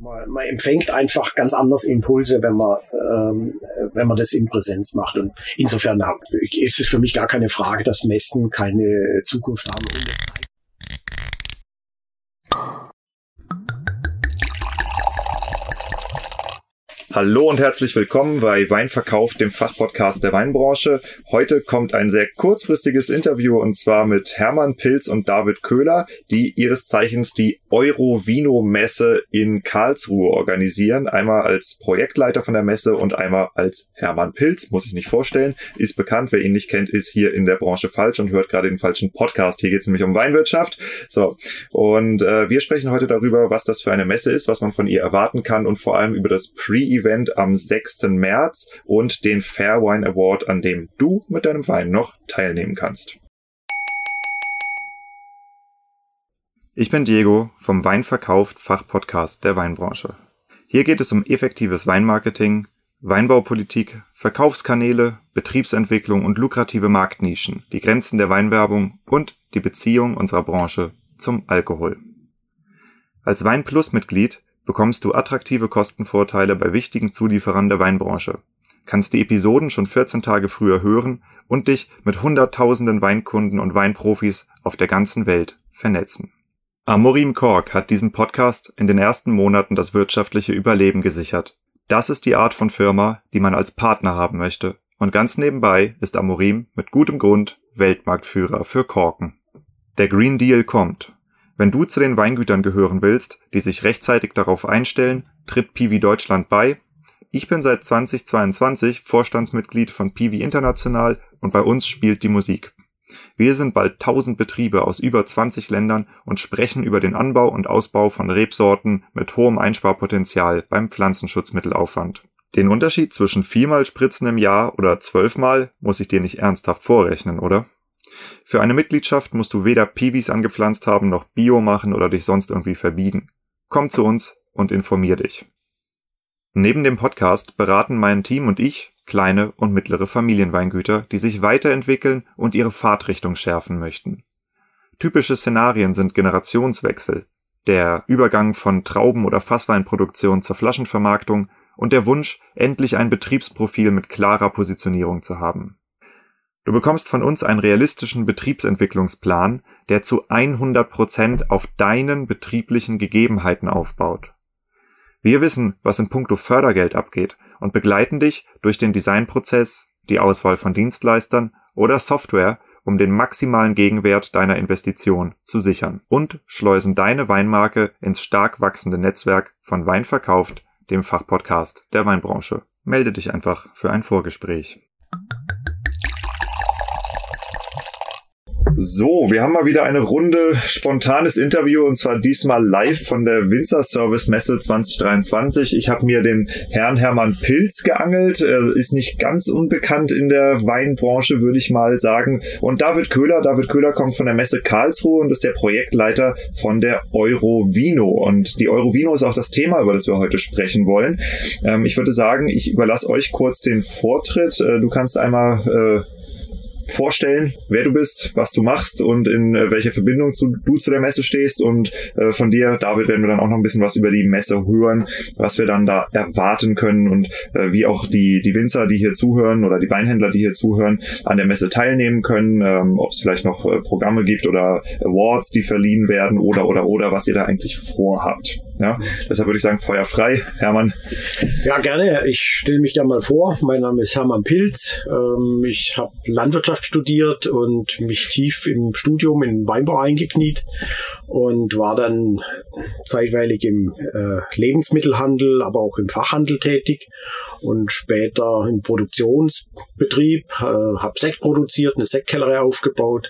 Man empfängt einfach ganz anders Impulse, wenn man das in Präsenz macht. Und insofern ist es für mich gar keine Frage, dass Messen keine Zukunft haben. Und das zeigt Hallo und herzlich willkommen bei Weinverkauf, dem Fachpodcast der Weinbranche. Heute kommt ein sehr kurzfristiges Interview und zwar mit Hermann Pilz und David Köhler, die ihres Zeichens die Eurovino-Messe in Karlsruhe organisieren. Einmal als Projektleiter von der Messe und einmal als Hermann Pilz, muss ich nicht vorstellen. Ist bekannt, wer ihn nicht kennt, ist hier in der Branche falsch und hört gerade den falschen Podcast. Hier geht es nämlich um Weinwirtschaft. So, und wir sprechen heute darüber, was das für eine Messe ist, was man von ihr erwarten kann und vor allem über das Pre-Event am 6. März und den Fair Wine Award, an dem du mit deinem Wein noch teilnehmen kannst. Ich bin Diego vom Weinverkauf Fachpodcast der Weinbranche. Hier geht es um effektives Weinmarketing, Weinbaupolitik, Verkaufskanäle, Betriebsentwicklung und lukrative Marktnischen, die Grenzen der Weinwerbung und die Beziehung unserer Branche zum Alkohol. Als Weinplus-Mitglied bekommst du attraktive Kostenvorteile bei wichtigen Zulieferern der Weinbranche, kannst die Episoden schon 14 Tage früher hören und dich mit hunderttausenden Weinkunden und Weinprofis auf der ganzen Welt vernetzen. Amorim Kork hat diesem Podcast in den ersten Monaten das wirtschaftliche Überleben gesichert. Das ist die Art von Firma, die man als Partner haben möchte. Und ganz nebenbei ist Amorim mit gutem Grund Weltmarktführer für Korken. Der Green Deal kommt. Wenn du zu den Weingütern gehören willst, die sich rechtzeitig darauf einstellen, tritt Piwi Deutschland bei. Ich bin seit 2022 Vorstandsmitglied von Piwi International und bei uns spielt die Musik. Wir sind bald 1000 Betriebe aus über 20 Ländern und sprechen über den Anbau und Ausbau von Rebsorten mit hohem Einsparpotenzial beim Pflanzenschutzmittelaufwand. Den Unterschied zwischen 4-mal Spritzen im Jahr oder 12-mal muss ich dir nicht ernsthaft vorrechnen, oder? Für eine Mitgliedschaft musst du weder Piwis angepflanzt haben, noch Bio machen oder dich sonst irgendwie verbiegen. Komm zu uns und informier dich. Neben dem Podcast beraten mein Team und ich kleine und mittlere Familienweingüter, die sich weiterentwickeln und ihre Fahrtrichtung schärfen möchten. Typische Szenarien sind Generationswechsel, der Übergang von Trauben- oder Fassweinproduktion zur Flaschenvermarktung und der Wunsch, endlich ein Betriebsprofil mit klarer Positionierung zu haben. Du bekommst von uns einen realistischen Betriebsentwicklungsplan, der zu 100% auf deinen betrieblichen Gegebenheiten aufbaut. Wir wissen, was in puncto Fördergeld abgeht und begleiten dich durch den Designprozess, die Auswahl von Dienstleistern oder Software, um den maximalen Gegenwert deiner Investition zu sichern und schleusen deine Weinmarke ins stark wachsende Netzwerk von Weinverkauft, dem Fachpodcast der Weinbranche. Melde dich einfach für ein Vorgespräch. So, wir haben mal wieder eine Runde spontanes Interview und zwar diesmal live von der Winzer-Service-Messe 2023. Ich habe mir den Herrn Hermann Pilz geangelt, ist nicht ganz unbekannt in der Weinbranche, würde ich mal sagen. Und David Köhler. David Köhler kommt von der Messe Karlsruhe und ist der Projektleiter von der Eurovino. Und die Eurovino ist auch das Thema, über das wir heute sprechen wollen. Ich würde sagen, ich überlasse euch kurz den Vortritt. Du kannst einmal vorstellen, wer du bist, was du machst und in welcher Verbindung du zu der Messe stehst und von dir, David, werden wir dann auch noch ein bisschen was über die Messe hören, was wir dann da erwarten können und wie auch die Winzer, die hier zuhören oder die Weinhändler, die hier zuhören, an der Messe teilnehmen können, ob es vielleicht noch Programme gibt oder Awards, die verliehen werden oder was ihr da eigentlich vorhabt. Ja, deshalb würde ich sagen, Feuer frei, Hermann. Ja, gerne. Ich stelle mich ja mal vor. Mein Name ist Hermann Pilz. Ich habe Landwirtschaft studiert und mich tief im Studium in den Weinbau eingekniet und war dann zeitweilig im Lebensmittelhandel, aber auch im Fachhandel tätig und später im Produktionsbetrieb, habe Sekt produziert, eine Sektkellerei aufgebaut.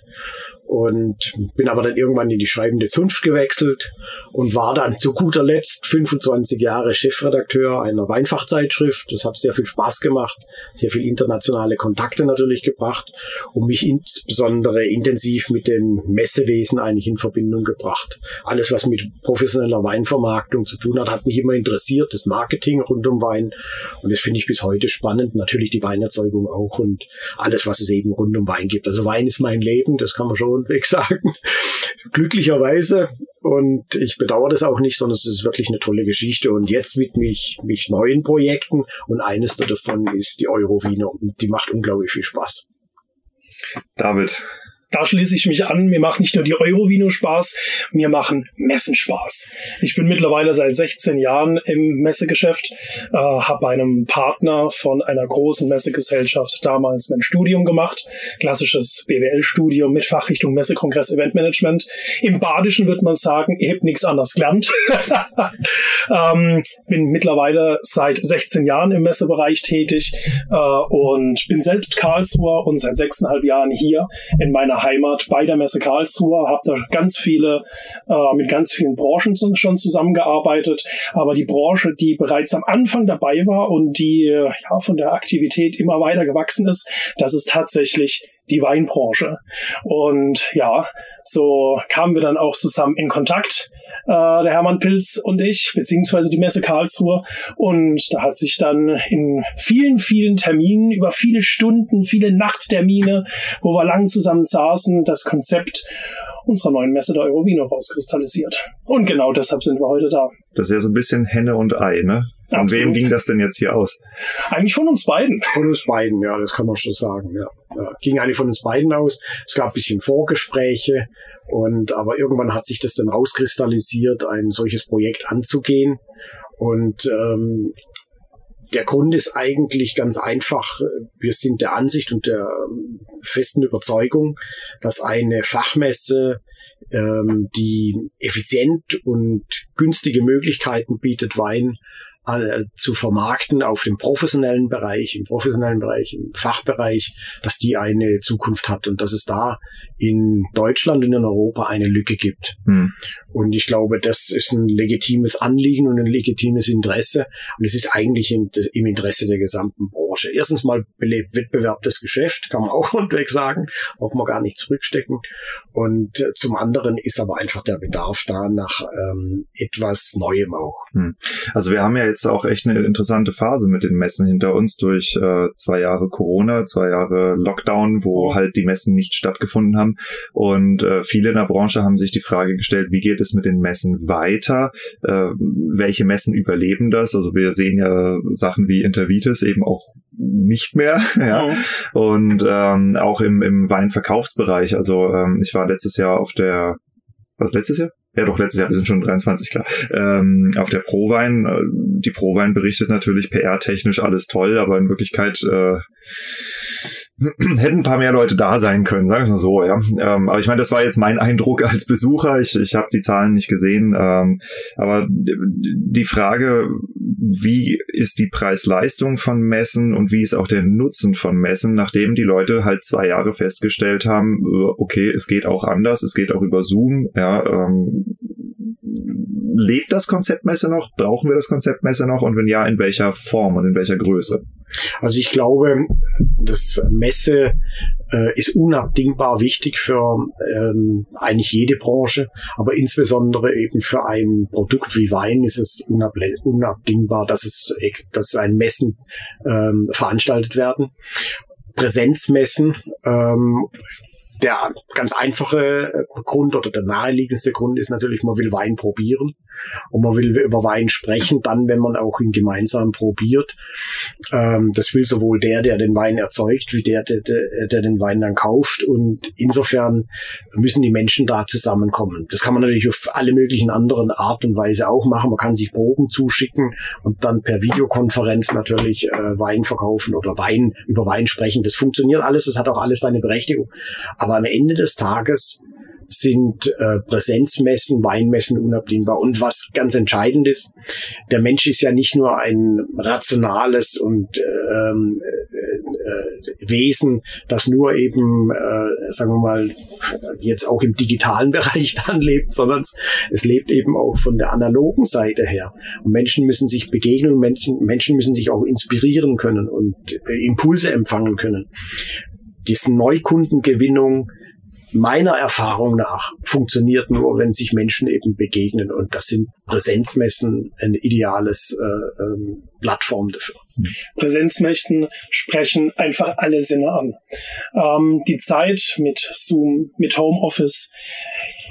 Und bin aber dann irgendwann in die schreibende Zunft gewechselt und war dann zu guter Letzt 25 Jahre Chefredakteur einer Weinfachzeitschrift. Das hat sehr viel Spaß gemacht, sehr viel internationale Kontakte natürlich gebracht und mich insbesondere intensiv mit dem Messewesen eigentlich in Verbindung gebracht. Alles, was mit professioneller Weinvermarktung zu tun hat, hat mich immer interessiert, das Marketing rund um Wein. Und das finde ich bis heute spannend, natürlich die Weinerzeugung auch und alles, was es eben rund um Wein gibt. Also Wein ist mein Leben, das kann man schon weg sagen. glücklicherweise. Und ich bedauere das auch nicht, sondern es ist wirklich eine tolle Geschichte. Und jetzt widme ich mich neuen Projekten. Und eines davon ist die Eurovino. Und die macht unglaublich viel Spaß. David. Da schließe ich mich an. Mir macht nicht nur die Eurovino Spaß, mir machen Messen Spaß. Ich bin mittlerweile seit 16 Jahren im Messegeschäft, habe bei einem Partner von einer großen Messegesellschaft damals mein Studium gemacht. Klassisches BWL-Studium mit Fachrichtung Messe, Kongress, Eventmanagement. Im Badischen würde man sagen, ihr habt nichts anderes gelernt. Bin mittlerweile seit 16 Jahren im Messebereich tätig und bin selbst Karlsruher und seit 6,5 Jahren hier in meiner Heimat bei der Messe Karlsruhe, habe da mit ganz vielen Branchen schon zusammengearbeitet, aber die Branche, die bereits am Anfang dabei war und die von der Aktivität immer weiter gewachsen ist, das ist tatsächlich die Weinbranche. Und ja, so kamen wir dann auch zusammen in Kontakt, der Hermann Pilz und ich, beziehungsweise die Messe Karlsruhe. Und da hat sich dann in vielen, vielen Terminen, über viele Stunden, viele Nachttermine, wo wir lang zusammen saßen, das Konzept unserer neuen Messe der Eurovino rauskristallisiert. Und genau deshalb sind wir heute da. Das ist ja so ein bisschen Henne und Ei, ne? Von Absolut. Wem ging das denn jetzt hier aus? Eigentlich von uns beiden. Von uns beiden, ja, das kann man schon sagen. Ja. Ging eigentlich von uns beiden aus. Es gab ein bisschen Vorgespräche, aber irgendwann hat sich das dann rauskristallisiert, ein solches Projekt anzugehen. Und der Grund ist eigentlich ganz einfach. Wir sind der Ansicht und der festen Überzeugung, dass eine Fachmesse, die effizient und günstige Möglichkeiten bietet, Wein zu vermarkten auf dem professionellen Bereich, im Fachbereich, dass die eine Zukunft hat und dass es da in Deutschland und in Europa eine Lücke gibt. Hm. Und ich glaube, das ist ein legitimes Anliegen und ein legitimes Interesse. Und es ist eigentlich im Interesse der gesamten Branche. Erstens mal belebt Wettbewerb das Geschäft, kann man auch rundweg sagen, braucht man gar nicht zurückstecken. Und zum anderen ist aber einfach der Bedarf da nach etwas Neuem auch. Hm. Also wir haben ja jetzt auch echt eine interessante Phase mit den Messen hinter uns durch 2 Jahre Corona, 2 Jahre Lockdown, wo halt die Messen nicht stattgefunden haben. Und viele in der Branche haben sich die Frage gestellt, wie geht es mit den Messen weiter? Welche Messen überleben das? Also wir sehen ja Sachen wie Intervites eben auch nicht mehr. Ja. Und auch im Weinverkaufsbereich. Also ich war letztes Jahr, wir sind schon 23, klar. Auf der ProWein, die ProWein berichtet natürlich PR-technisch alles toll, aber in Wirklichkeit hätten ein paar mehr Leute da sein können, sagen wir mal so, ja. Aber ich meine, das war jetzt mein Eindruck als Besucher. Ich habe die Zahlen nicht gesehen. Aber die Frage, wie ist die Preis-Leistung von Messen und wie ist auch der Nutzen von Messen, nachdem die Leute halt 2 Jahre festgestellt haben, okay, es geht auch anders, es geht auch über Zoom, ja, lebt das Konzept Messe noch? Brauchen wir das Konzept Messe noch? Und wenn ja, in welcher Form und in welcher Größe? Also ich glaube, das Messe ist unabdingbar wichtig für eigentlich jede Branche, aber insbesondere eben für ein Produkt wie Wein ist es unabdingbar, dass ein Messen veranstaltet werden. Präsenzmessen, der ganz einfache Grund oder der naheliegendste Grund ist natürlich, man will Wein probieren und man will über Wein sprechen, dann, wenn man auch ihn gemeinsam probiert. Das will sowohl der den Wein erzeugt, wie der den Wein dann kauft. Und insofern müssen die Menschen da zusammenkommen. Das kann man natürlich auf alle möglichen anderen Art und Weise auch machen. Man kann sich Proben zuschicken und dann per Videokonferenz natürlich Wein verkaufen oder über Wein sprechen. Das funktioniert alles, das hat auch alles seine Berechtigung. Aber am Ende des Tages sind Präsenzmessen, Weinmessen unabdingbar. Und was ganz entscheidend ist, der Mensch ist ja nicht nur ein rationales und Wesen, das nur eben, sagen wir mal, jetzt auch im digitalen Bereich dann lebt, sondern es lebt eben auch von der analogen Seite her. Und Menschen müssen sich begegnen, und Menschen müssen sich auch inspirieren können und Impulse empfangen können. Diese Neukundengewinnung, meiner Erfahrung nach, funktioniert nur, wenn sich Menschen eben begegnen. Und das sind Präsenzmessen ein ideales Plattform dafür. Präsenzmessen sprechen einfach alle Sinne an. Die Zeit mit Zoom, mit Homeoffice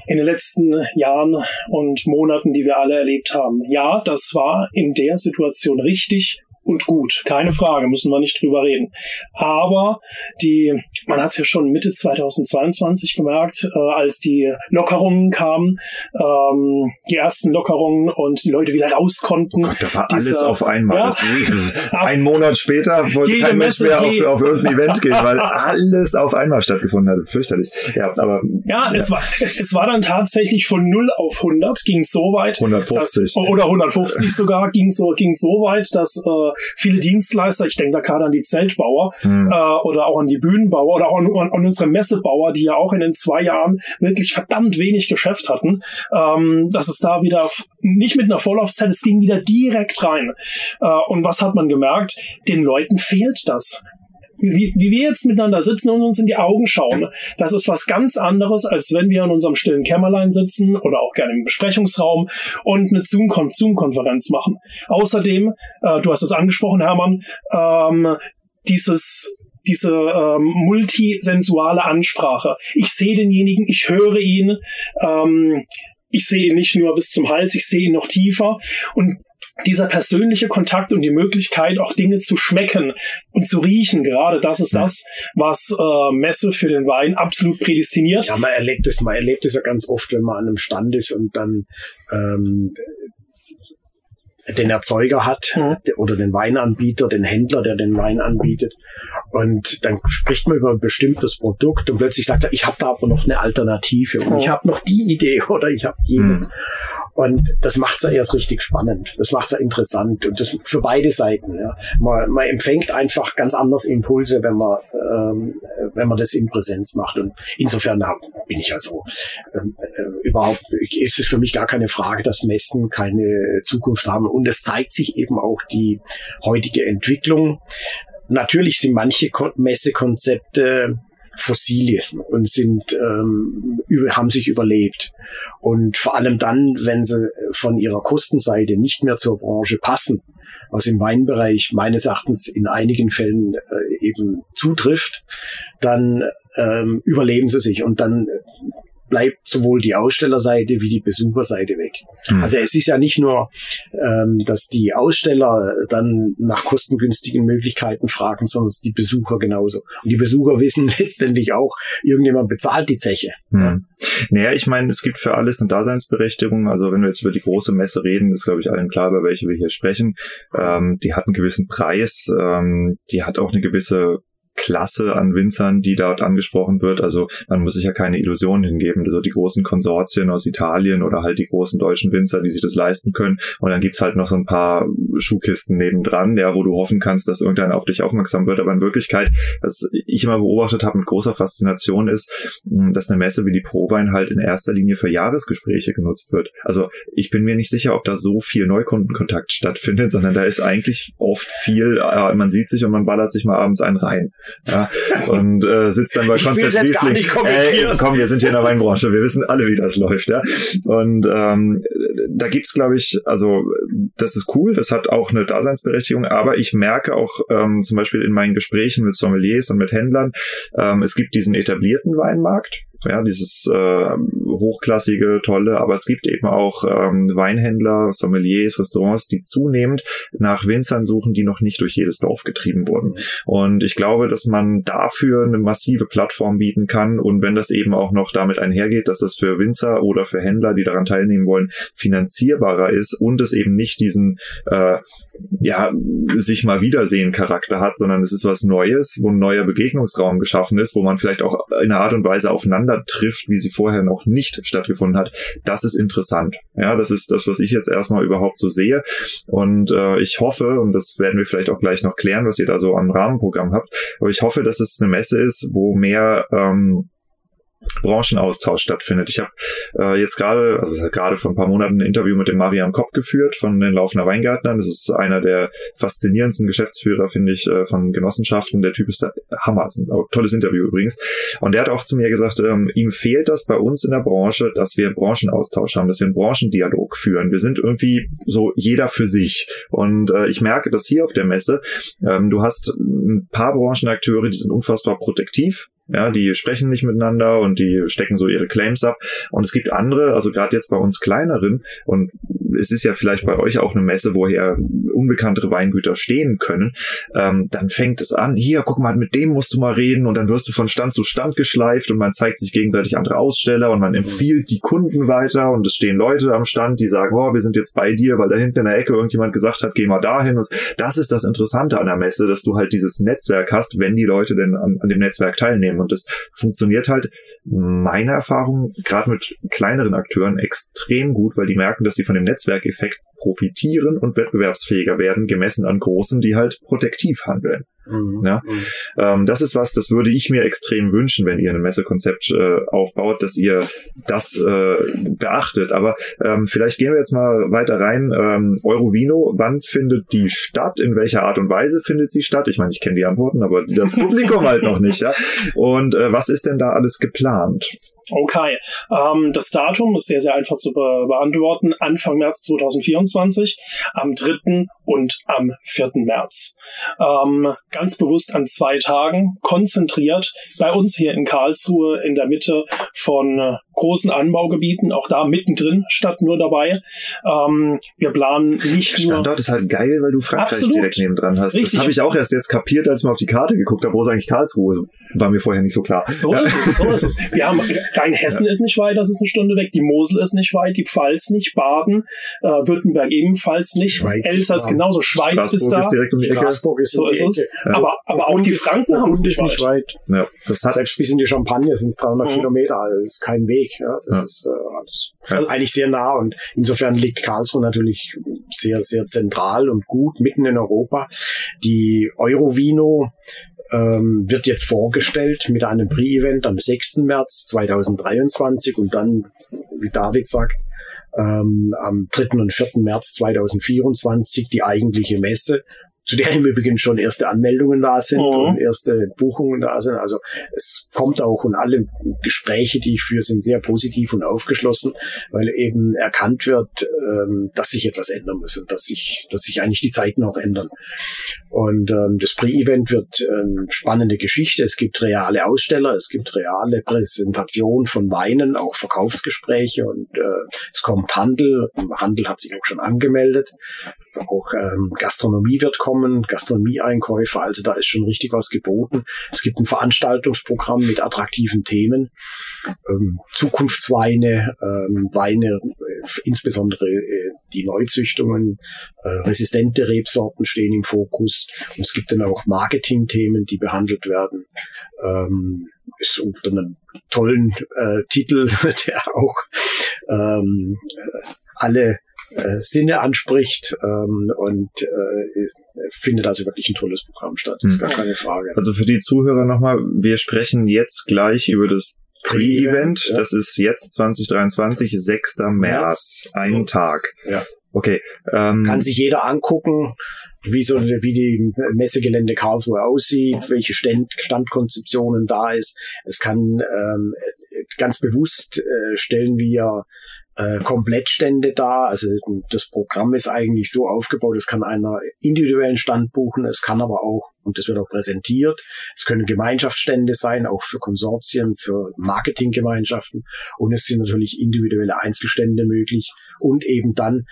in den letzten Jahren und Monaten, die wir alle erlebt haben. Ja, das war in der Situation richtig und gut. Keine Frage, müssen wir nicht drüber reden. Aber man hat es ja schon Mitte 2022 gemerkt, als die Lockerungen kamen, die ersten Lockerungen und die Leute wieder raus konnten. Oh Gott, da war alles auf einmal. Ja, ein Monat später wollte kein Mensch mehr auf irgendein Event gehen, weil alles auf einmal stattgefunden hat. Fürchterlich. Ja, aber, ja, ja. Es war dann tatsächlich von 0 auf 100, ging es so weit. 150. Oder 150 sogar, ging so weit, dass viele Dienstleister, ich denke da gerade an die Zeltbauer oder auch an die Bühnenbauer oder auch an unsere Messebauer, die ja auch in den 2 Jahren wirklich verdammt wenig Geschäft hatten, dass es da wieder nicht mit einer Vorlaufzeit, es ging wieder direkt rein. Und was hat man gemerkt? Den Leuten fehlt das. Wie wir jetzt miteinander sitzen und uns in die Augen schauen, das ist was ganz anderes, als wenn wir in unserem stillen Kämmerlein sitzen oder auch gerne im Besprechungsraum und eine Zoom-Konferenz machen. Außerdem, du hast es angesprochen, Hermann, diese multisensuale Ansprache. Ich sehe denjenigen, ich höre ihn, ich sehe ihn nicht nur bis zum Hals, ich sehe ihn noch tiefer, und dieser persönliche Kontakt und die Möglichkeit, auch Dinge zu schmecken und zu riechen, gerade das ist das, was Messe für den Wein absolut prädestiniert. Ja, man erlebt es ja ganz oft, wenn man an einem Stand ist und dann den Erzeuger hat oder den Weinanbieter, den Händler, der den Wein anbietet, und dann spricht man über ein bestimmtes Produkt und plötzlich sagt er, ich habe da aber noch eine Alternative und ich habe noch die Idee oder ich habe jenes. Und das macht's ja erst richtig spannend. Das macht's ja interessant. Und das für beide Seiten. Ja. Man empfängt einfach ganz anders Impulse, wenn man das in Präsenz macht. Und insofern bin ich also überhaupt, ist es für mich gar keine Frage, dass Messen keine Zukunft haben. Und es zeigt sich eben auch die heutige Entwicklung. Natürlich sind manche Messekonzepte Fossilien und haben sich überlebt. Und vor allem dann, wenn sie von ihrer Kostenseite nicht mehr zur Branche passen, was im Weinbereich meines Erachtens in einigen Fällen eben zutrifft, dann überleben sie sich und dann bleibt sowohl die Ausstellerseite wie die Besucherseite weg. Also es ist ja nicht nur, dass die Aussteller dann nach kostengünstigen Möglichkeiten fragen, sondern die Besucher genauso. Und die Besucher wissen letztendlich auch, irgendjemand bezahlt die Zeche. Naja, ich meine, es gibt für alles eine Daseinsberechtigung. Also wenn wir jetzt über die große Messe reden, ist, glaube ich, allen klar, über welche wir hier sprechen. Die hat einen gewissen Preis, die hat auch eine gewisse Klasse an Winzern, die dort angesprochen wird. Also man muss sich ja keine Illusionen hingeben. Also die großen Konsortien aus Italien oder halt die großen deutschen Winzer, die sich das leisten können. Und dann gibt's halt noch so ein paar Schuhkisten nebendran, ja, wo du hoffen kannst, dass irgendeiner auf dich aufmerksam wird. Aber in Wirklichkeit, was ich immer beobachtet habe mit großer Faszination ist, dass eine Messe wie die ProWein halt in erster Linie für Jahresgespräche genutzt wird. Also ich bin mir nicht sicher, ob da so viel Neukundenkontakt stattfindet, sondern da ist eigentlich oft viel, man sieht sich und man ballert sich mal abends einen rein. Ja, und sitzt dann bei Konstanz Riesling. Komm, wir sind hier in der Weinbranche, wir wissen alle, wie das läuft. Ja? Und da gibt's, glaube ich, also das ist cool, das hat auch eine Daseinsberechtigung, aber ich merke auch zum Beispiel in meinen Gesprächen mit Sommeliers und mit Händlern, es gibt diesen etablierten Weinmarkt, ja, dieses hochklassige, tolle, aber es gibt eben auch Weinhändler, Sommeliers, Restaurants, die zunehmend nach Winzern suchen, die noch nicht durch jedes Dorf getrieben wurden. Und ich glaube, dass man dafür eine massive Plattform bieten kann, und wenn das eben auch noch damit einhergeht, dass das für Winzer oder für Händler, die daran teilnehmen wollen, finanzierbarer ist und es eben nicht diesen sich mal wiedersehen Charakter hat, sondern es ist was Neues, wo ein neuer Begegnungsraum geschaffen ist, wo man vielleicht auch in einer Art und Weise aufeinander trifft, wie sie vorher noch nicht stattgefunden hat. Das ist interessant. Ja, das ist das, was ich jetzt erstmal überhaupt so sehe. Und ich hoffe, und das werden wir vielleicht auch gleich noch klären, was ihr da so am Rahmenprogramm habt, aber ich hoffe, dass es eine Messe ist, wo mehr Branchenaustausch stattfindet. Ich habe jetzt gerade, vor ein paar Monaten ein Interview mit dem Marian Kopp geführt von den Laufener Weingärtnern. Das ist einer der faszinierendsten Geschäftsführer, finde ich, von Genossenschaften. Der Typ ist der Hammer. Ist ein tolles Interview übrigens. Und der hat auch zu mir gesagt, ihm fehlt das bei uns in der Branche, dass wir einen Branchenaustausch haben, dass wir einen Branchendialog führen. Wir sind irgendwie so jeder für sich. Und ich merke das hier auf der Messe. Du hast ein paar Branchenakteure, die sind unfassbar protektiv. Ja, die sprechen nicht miteinander und die stecken so ihre Claims ab. Und es gibt andere, also gerade jetzt bei uns kleineren, und es ist ja vielleicht bei euch auch eine Messe, woher unbekanntere Weingüter stehen können, dann fängt es an, hier, guck mal, mit dem musst du mal reden, und dann wirst du von Stand zu Stand geschleift und man zeigt sich gegenseitig andere Aussteller und man empfiehlt die Kunden weiter und es stehen Leute am Stand, die sagen, oh, wir sind jetzt bei dir, weil da hinten in der Ecke irgendjemand gesagt hat, geh mal dahin. Und das ist das Interessante an der Messe, dass du halt dieses Netzwerk hast, wenn die Leute denn an dem Netzwerk teilnehmen. Und das funktioniert halt, meiner Erfahrung, gerade mit kleineren Akteuren extrem gut, weil die merken, dass sie von dem Netzwerkeffekt profitieren und wettbewerbsfähiger werden, gemessen an Großen, die halt protektiv handeln. Mhm. Ja? Das ist was, das würde ich mir extrem wünschen, wenn ihr ein Messekonzept aufbaut, dass ihr das beachtet. Aber vielleicht gehen wir jetzt mal weiter rein. Eurovino, wann findet die statt? In welcher Art und Weise findet sie statt? Ich meine, ich kenne die Antworten, aber das Publikum halt noch nicht. Ja? Und was ist denn da alles geplant? Okay, das Datum ist sehr, sehr einfach zu beantworten. Anfang März 2024, am 3. und am 4. März. Ganz bewusst an 2 Tagen, konzentriert bei uns hier in Karlsruhe in der Mitte von großen Anbaugebieten, auch da mittendrin, statt nur dabei. Wir planen nicht nur... Standort ist halt geil, weil du Frankreich absolut direkt nebendran hast. Richtig. Das habe ich auch erst jetzt kapiert, als ich mal auf die Karte geguckt habe, wo ist eigentlich Karlsruhe? War mir vorher nicht so klar. So ist es. Wir haben... Rheinhessen ist nicht weit, das ist eine Stunde weg. Die Mosel ist nicht weit, die Pfalz nicht, Baden, Württemberg ebenfalls nicht, Elsass genauso, Schweiz ist da. Straßburg ist direkt um die Ecke. Aber auch die Franken haben es nicht weit. Ja, das hat selbst bis in die Champagne sind es 300 Kilometer, also das ist kein Weg. Ja. Das ist eigentlich sehr nah und insofern liegt Karlsruhe natürlich sehr, sehr zentral und gut mitten in Europa. Die Eurovino wird jetzt vorgestellt mit einem Pre-Event am 6. März 2023 und dann, wie David sagt, am 3. und 4. März 2024 die eigentliche Messe, zu der im Übrigen schon erste Anmeldungen da sind und erste Buchungen da sind. Also es kommt auch und alle Gespräche, die ich führe, sind sehr positiv und aufgeschlossen, weil eben erkannt wird, dass sich etwas ändern muss und dass sich eigentlich die Zeiten auch ändern. Und das Pre-Event wird spannende Geschichte. Es gibt reale Aussteller, es gibt reale Präsentation von Weinen, auch Verkaufsgespräche und es kommt Handel. Handel hat sich auch schon angemeldet. Auch Gastronomie wird kommen, Gastronomieeinkäufe, also da ist schon richtig was geboten. Es gibt ein Veranstaltungsprogramm mit attraktiven Themen, Zukunftsweine, Weine, insbesondere die Neuzüchtungen, resistente Rebsorten stehen im Fokus. Und es gibt dann auch Marketingthemen, die behandelt werden. Ist unter einem tollen Titel, der auch alle Sinne anspricht und findet also wirklich ein tolles Programm statt. Das ist gar keine Frage. Also für die Zuhörer nochmal, wir sprechen jetzt gleich über das Pre-Event. Ja. Das ist jetzt 2023, 6. März, ein Tag. Ja. Okay. Kann sich jeder angucken, wie die Messegelände Karlsruhe aussieht, welche Standkonzeptionen da ist. Es kann ganz bewusst stellen wir Komplettstände da, also das Programm ist eigentlich so aufgebaut, es kann einer individuellen Stand buchen, es kann aber auch, und das wird auch präsentiert, es können Gemeinschaftsstände sein, auch für Konsortien, für Marketinggemeinschaften und es sind natürlich individuelle Einzelstände möglich und eben dann,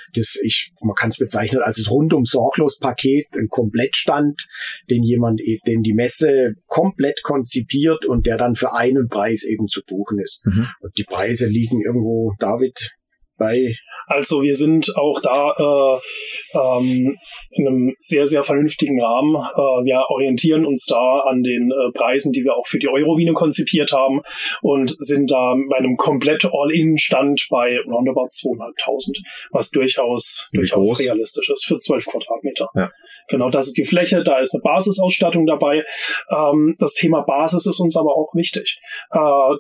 man kann es bezeichnen als das Rundum-Sorglos-Paket, ein Komplettstand, den die Messe komplett konzipiert und der dann für einen Preis eben zu buchen ist. Mhm. Und die Preise liegen irgendwo, David, bei... Also wir sind auch da in einem sehr, sehr vernünftigen Rahmen. Wir orientieren uns da an den Preisen, die wir auch für die Eurovino konzipiert haben und sind da bei einem komplett All-In-Stand bei roundabout 2.500, was durchaus realistisch ist für 12 Quadratmeter. Ja. Genau, das ist die Fläche, da ist eine Basisausstattung dabei. Das Thema Basis ist uns aber auch wichtig.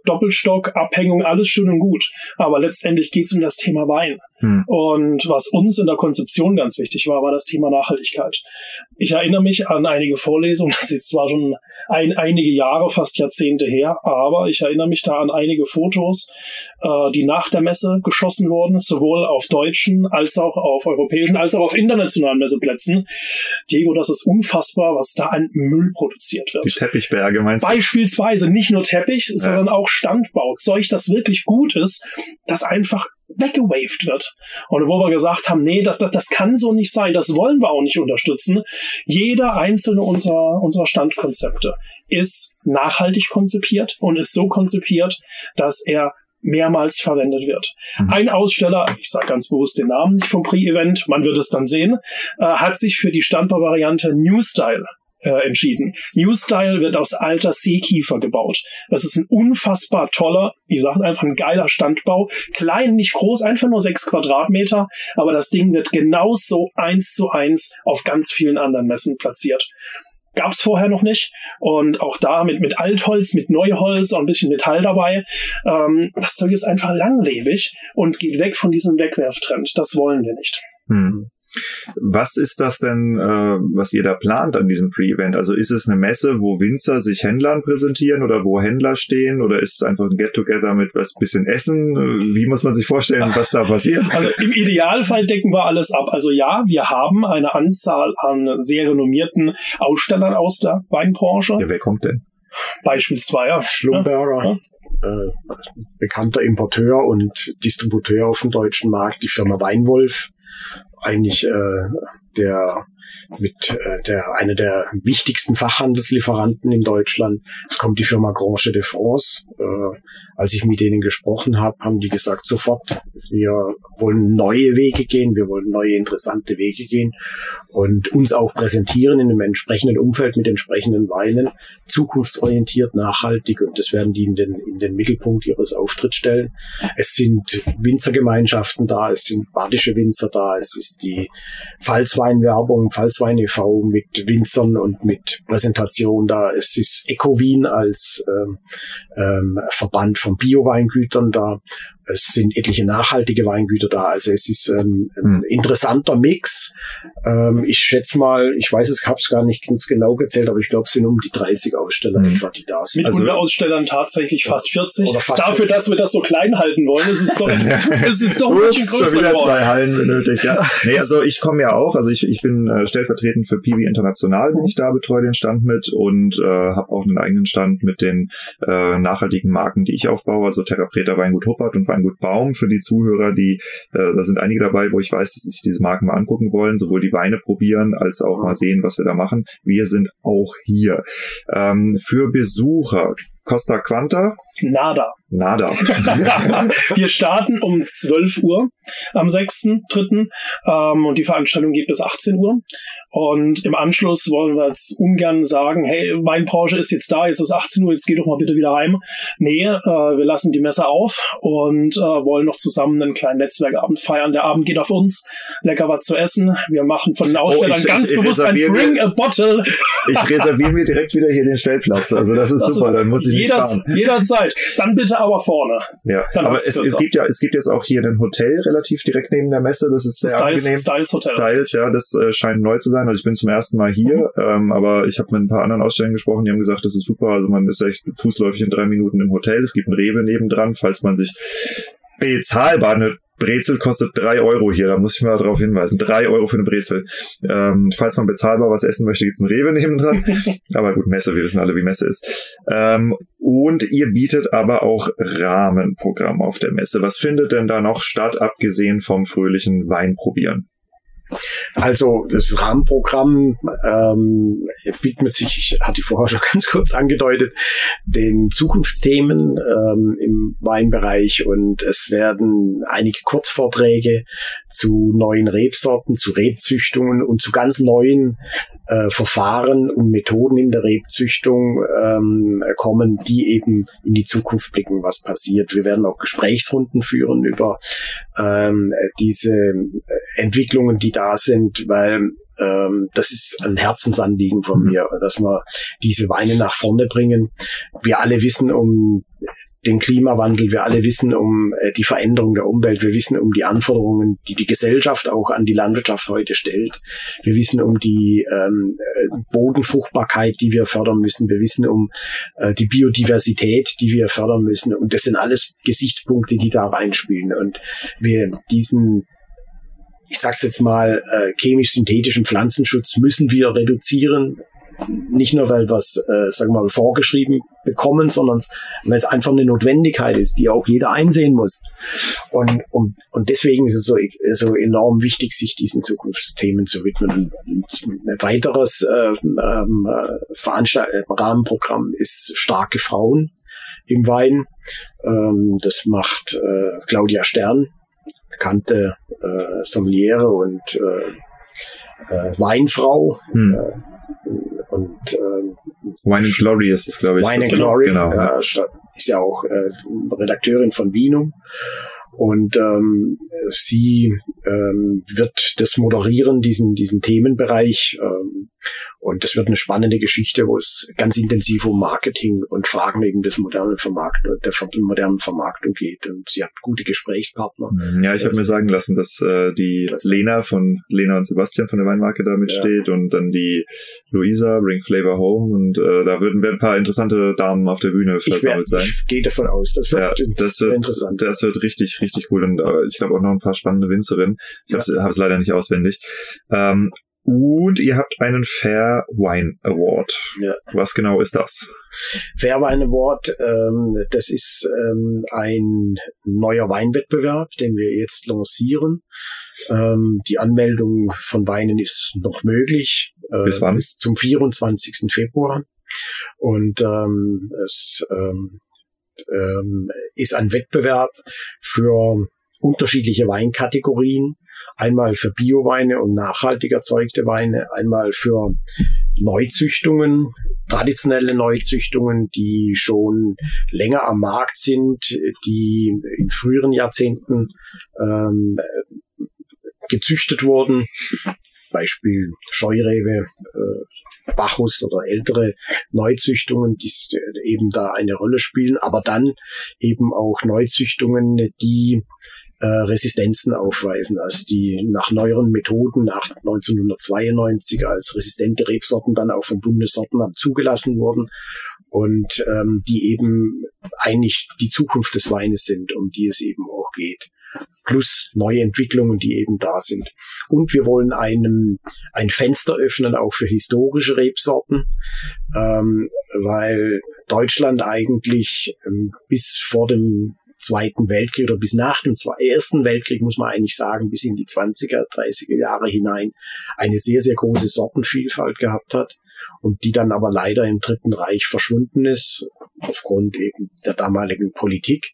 Doppelstock, Abhängung, alles schön und gut, aber letztendlich geht es um das Thema Wein. Und was uns in der Konzeption ganz wichtig war, war das Thema Nachhaltigkeit. Ich erinnere mich an einige Vorlesungen, das ist zwar schon einige Jahre, fast Jahrzehnte her, aber ich erinnere mich da an einige Fotos, die nach der Messe geschossen wurden, sowohl auf deutschen als auch auf europäischen, als auch auf internationalen Messeplätzen. Diego, das ist unfassbar, was da an Müll produziert wird. Die Teppichberge meinst du? Beispielsweise nicht nur Teppich, sondern auch Standbau. Zeug, das wirklich gut ist, das einfach weggewaved wird. Und wo wir gesagt haben, nee, das kann so nicht sein, das wollen wir auch nicht unterstützen. Jeder einzelne unserer Standkonzepte ist nachhaltig konzipiert und ist so konzipiert, dass er mehrmals verwendet wird. Ein Aussteller, ich sage ganz bewusst den Namen nicht vom Pre-Event, man wird es dann sehen, hat sich für die Standbauvariante New Style entschieden. New Style wird aus alter Seekiefer gebaut. Das ist ein unfassbar toller, ich sage einfach ein geiler Standbau. Klein, nicht groß, einfach nur 6 Quadratmeter, aber das Ding wird genauso 1:1 auf ganz vielen anderen Messen platziert. Gab's vorher noch nicht. Und auch da mit Altholz, mit Neuholz, auch ein bisschen Metall dabei. Das Zeug ist einfach langlebig und geht weg von diesem Wegwerftrend. Das wollen wir nicht. Was ist das denn, was ihr da plant an diesem Pre-Event? Also ist es eine Messe, wo Winzer sich Händlern präsentieren oder wo Händler stehen? Oder ist es einfach ein Get-Together mit was bisschen Essen? Wie muss man sich vorstellen, was da passiert? Also im Idealfall decken wir alles ab. Also ja, wir haben eine Anzahl an sehr renommierten Ausstellern aus der Weinbranche. Ja, wer kommt denn? Beispielsweise Schlumberger, bekannter Importeur und Distributeur auf dem deutschen Markt, die Firma Weinwolf. Eigentlich einer der wichtigsten Fachhandelslieferanten in Deutschland. Es kommt die Firma Grange de France. Als ich mit denen gesprochen habe, haben die gesagt, sofort, wir wollen neue Wege gehen, wir wollen neue interessante Wege gehen und uns auch präsentieren in dem entsprechenden Umfeld mit entsprechenden Weinen, zukunftsorientiert, nachhaltig, und das werden die in den Mittelpunkt ihres Auftritts stellen. Es sind Winzergemeinschaften da, es sind badische Winzer da, es ist die Pfalzweinwerbung, Pfalzwein e.V. mit Winzern und mit Präsentation da, es ist EcoVin als Verband von Bio-Weingütern da. Es sind etliche nachhaltige Weingüter da. Also es ist ein interessanter Mix. Ich schätze mal, ich weiß es, habe es gar nicht ganz genau gezählt, aber ich glaube, es sind um die 30 Aussteller, die da sind. Mit Unterausstellern tatsächlich fast 40. Fast dafür, 40. Dass wir das so klein halten wollen, ist es doch ein bisschen größer geworden. Zwei Hallen benötigt, ja. Nee, also ich komme ja auch. Also ich bin stellvertretend für Piwi International, bin ich da, betreue den Stand mit und habe auch einen eigenen Stand mit den nachhaltigen Marken, die ich aufbaue. Also Terra Preta, Weingut Huppert und Weingut Ein guter Baum für die Zuhörer, die da sind einige dabei, wo ich weiß, dass sich diese Marken mal angucken wollen, sowohl die Weine probieren, als auch mal sehen, was wir da machen. Wir sind auch hier. Für Besucher, Costa Quanta? Nada. Wir starten um 12 Uhr am 6.3. Und die Veranstaltung geht bis 18 Uhr. Und im Anschluss wollen wir jetzt ungern sagen, hey, Weinbranche ist jetzt da, jetzt ist 18 Uhr, jetzt geh doch mal bitte wieder heim. Nee, wir lassen die Messe auf und wollen noch zusammen einen kleinen Netzwerkabend feiern. Der Abend geht auf uns. Lecker was zu essen. Wir machen von den Ausstellern ganz bewusst ein Bring a Bottle. Ich reserviere mir direkt wieder hier den Stellplatz. Also das ist super, dann muss ich nicht fahren. Jederzeit. Dann bitte aber vorne. Ja, dann aber es gibt jetzt auch hier ein Hotel relativ direkt neben der Messe. Das ist sehr angenehm. Styles Hotel. Styles, ja, das scheint neu zu sein. Also ich bin zum ersten Mal hier, aber ich habe mit ein paar anderen Ausstellern gesprochen, die haben gesagt, das ist super, also man ist echt fußläufig in 3 Minuten im Hotel, es gibt ein Rewe nebendran, falls man sich bezahlbar eine Brezel kostet 3 Euro hier, da muss ich mal darauf hinweisen. 3 Euro für eine Brezel. Falls man bezahlbar was essen möchte, gibt's einen Rewe nebendran. Aber gut, Messe, wir wissen alle, wie Messe ist. Und ihr bietet aber auch Rahmenprogramm auf der Messe. Was findet denn da noch statt, abgesehen vom fröhlichen Weinprobieren? Also das Rahmenprogramm widmet sich, ich hatte vorher schon ganz kurz angedeutet, den Zukunftsthemen im Weinbereich, und es werden einige Kurzvorträge zu neuen Rebsorten, zu Rebzüchtungen und zu ganz neuen Verfahren und Methoden in der Rebzüchtung kommen, die eben in die Zukunft blicken, was passiert. Wir werden auch Gesprächsrunden führen über diese Entwicklungen, die da sind, weil das ist ein Herzensanliegen von mir, dass wir diese Weine nach vorne bringen. Wir alle wissen um den Klimawandel, wir alle wissen um die Veränderung der Umwelt, wir wissen um die Anforderungen, die die Gesellschaft auch an die Landwirtschaft heute stellt, wir wissen um die Bodenfruchtbarkeit, die wir fördern müssen, wir wissen um die Biodiversität, die wir fördern müssen, und das sind alles Gesichtspunkte, die da reinspielen, und wir diesen, ich sag's jetzt mal, chemisch-synthetischen Pflanzenschutz müssen wir reduzieren. Nicht nur, weil wir es, sagen wir mal, vorgeschrieben bekommen, sondern weil es einfach eine Notwendigkeit ist, die auch jeder einsehen muss. Und deswegen ist es so enorm wichtig, sich diesen Zukunftsthemen zu widmen. Ein weiteres Rahmenprogramm ist starke Frauen im Wein. Das macht Claudia Stern, bekannte Sommeliere und Weinfrau. Hm. Und Wine and Glory ist es, glaube ich. Wine and Glory, genau, ja. Ist ja auch Redakteurin von Vinum. Und sie wird das moderieren, diesen Themenbereich. Und das wird eine spannende Geschichte, wo es ganz intensiv um Marketing und Fragen eben des modernen Vermarktung geht. Und sie hat gute Gesprächspartner. Ja, ich habe mir sagen lassen, dass die Lena von Lena und Sebastian von der Weinmarke da mitsteht, ja. Und dann die Luisa, Bring Flavor Home. Und da werden ein paar interessante Damen auf der Bühne versammelt sein. Ich gehe davon aus, das wird, ja, interessant. Das wird richtig, richtig cool. Und ich glaube auch noch ein paar spannende Winzerinnen. Ich habe es leider nicht auswendig. Und ihr habt einen Fair Wine Award. Ja. Was genau ist das? Fair Wine Award, das ist ein neuer Weinwettbewerb, den wir jetzt lancieren. Die Anmeldung von Weinen ist noch möglich. Bis wann? Bis zum 24. Februar. Und es ist ein Wettbewerb für unterschiedliche Weinkategorien. Einmal für Bioweine und nachhaltig erzeugte Weine, einmal für Neuzüchtungen, traditionelle Neuzüchtungen, die schon länger am Markt sind, die in früheren Jahrzehnten gezüchtet wurden. Beispiel Scheurebe, Bacchus oder ältere Neuzüchtungen, die eben da eine Rolle spielen, aber dann eben auch Neuzüchtungen, die Resistenzen aufweisen, also die nach neueren Methoden nach 1992 als resistente Rebsorten dann auch vom Bundessortenamt zugelassen wurden und die eben eigentlich die Zukunft des Weines sind, um die es eben auch geht. Plus neue Entwicklungen, die eben da sind. Und wir wollen ein Fenster öffnen, auch für historische Rebsorten, weil Deutschland eigentlich bis vor dem Zweiten Weltkrieg oder bis nach dem Ersten Weltkrieg, muss man eigentlich sagen, bis in die 20er, 30er Jahre hinein eine sehr, sehr große Sortenvielfalt gehabt hat und die dann aber leider im Dritten Reich verschwunden ist, aufgrund eben der damaligen Politik.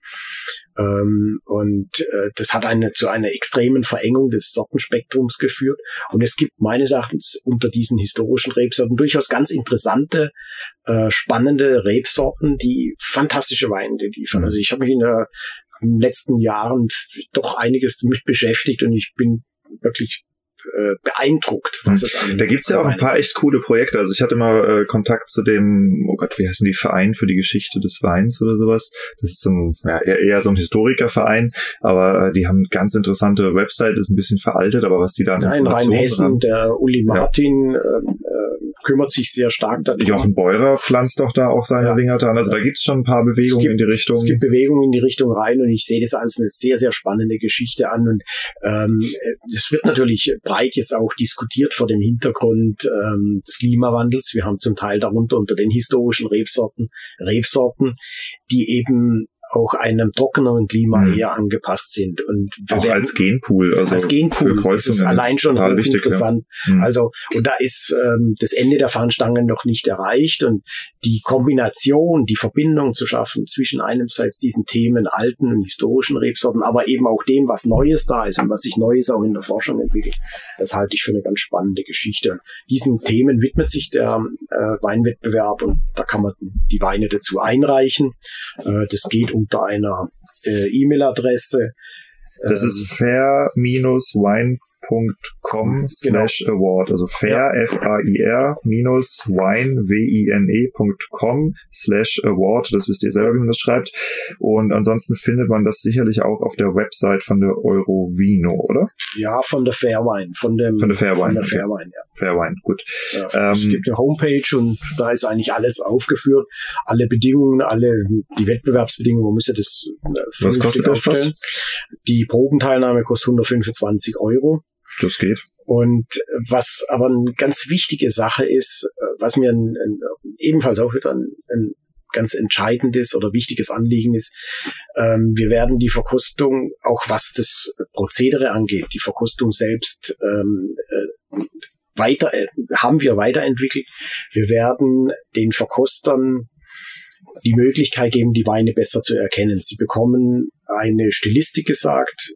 Und das hat zu einer extremen Verengung des Sortenspektrums geführt. Und es gibt meines Erachtens unter diesen historischen Rebsorten durchaus ganz interessante, spannende Rebsorten, die fantastische Weine liefern. Also ich habe mich in den letzten Jahren doch einiges damit beschäftigt und ich bin wirklich beeindruckt, was das angeht. Da gibt's ja auch ein paar echt coole Projekte. Also ich hatte mal Kontakt zu dem, oh Gott, wie heißen die, Verein für die Geschichte des Weins oder sowas. Das ist so ein, ja, eher so ein Historikerverein, aber die haben eine ganz interessante Website, ist ein bisschen veraltet, aber was die da an Informationen haben. In Rheinhessen, der Uli Martin, kümmert sich sehr stark darum. Jochen Beurer pflanzt doch da auch seine Ringerter an. Also da gibt's schon ein paar Bewegungen in die Richtung. Es gibt Bewegungen in die Richtung rein und ich sehe das als eine sehr, sehr spannende Geschichte an. Und das wird natürlich breit jetzt auch diskutiert vor dem Hintergrund des Klimawandels. Wir haben zum Teil darunter unter den historischen Rebsorten, die eben auch einem trockeneren Klima eher angepasst sind. Und wir auch werden, als Genpool. Also als Genpool für Kreuzungen ist allein schon interessant. Ja. Also, und da ist das Ende der Fahnenstange noch nicht erreicht. Und die Kombination, die Verbindung zu schaffen zwischen einerseits diesen Themen, alten und historischen Rebsorten, aber eben auch dem, was Neues da ist und was sich Neues auch in der Forschung entwickelt, das halte ich für eine ganz spannende Geschichte. Und diesen Themen widmet sich der Weinwettbewerb und da kann man die Weine dazu einreichen. Das geht um unter einer E-Mail-Adresse. Das ist fair-wine.com fair.com/award, also fair, ja. F-A-I-R minus wine, wine.com/award, das wisst ihr selber, wie man das schreibt. Und ansonsten findet man das sicherlich auch auf der Website von der Eurovino, oder? Ja, von der Fair Wine, Fair Wine, gut. Ja, es gibt eine Homepage und da ist eigentlich alles aufgeführt, alle Bedingungen, die Wettbewerbsbedingungen, man müsste das vernünftig aufstellen. Die Probenteilnahme kostet 125 Euro. Das geht. Und was aber eine ganz wichtige Sache ist, was mir ebenfalls auch wieder ein ganz entscheidendes oder wichtiges Anliegen ist, wir werden die Verkostung, auch was das Prozedere angeht, die Verkostung selbst haben wir weiterentwickelt. Wir werden den Verkostern die Möglichkeit geben, die Weine besser zu erkennen. Sie bekommen eine Stilistik gesagt,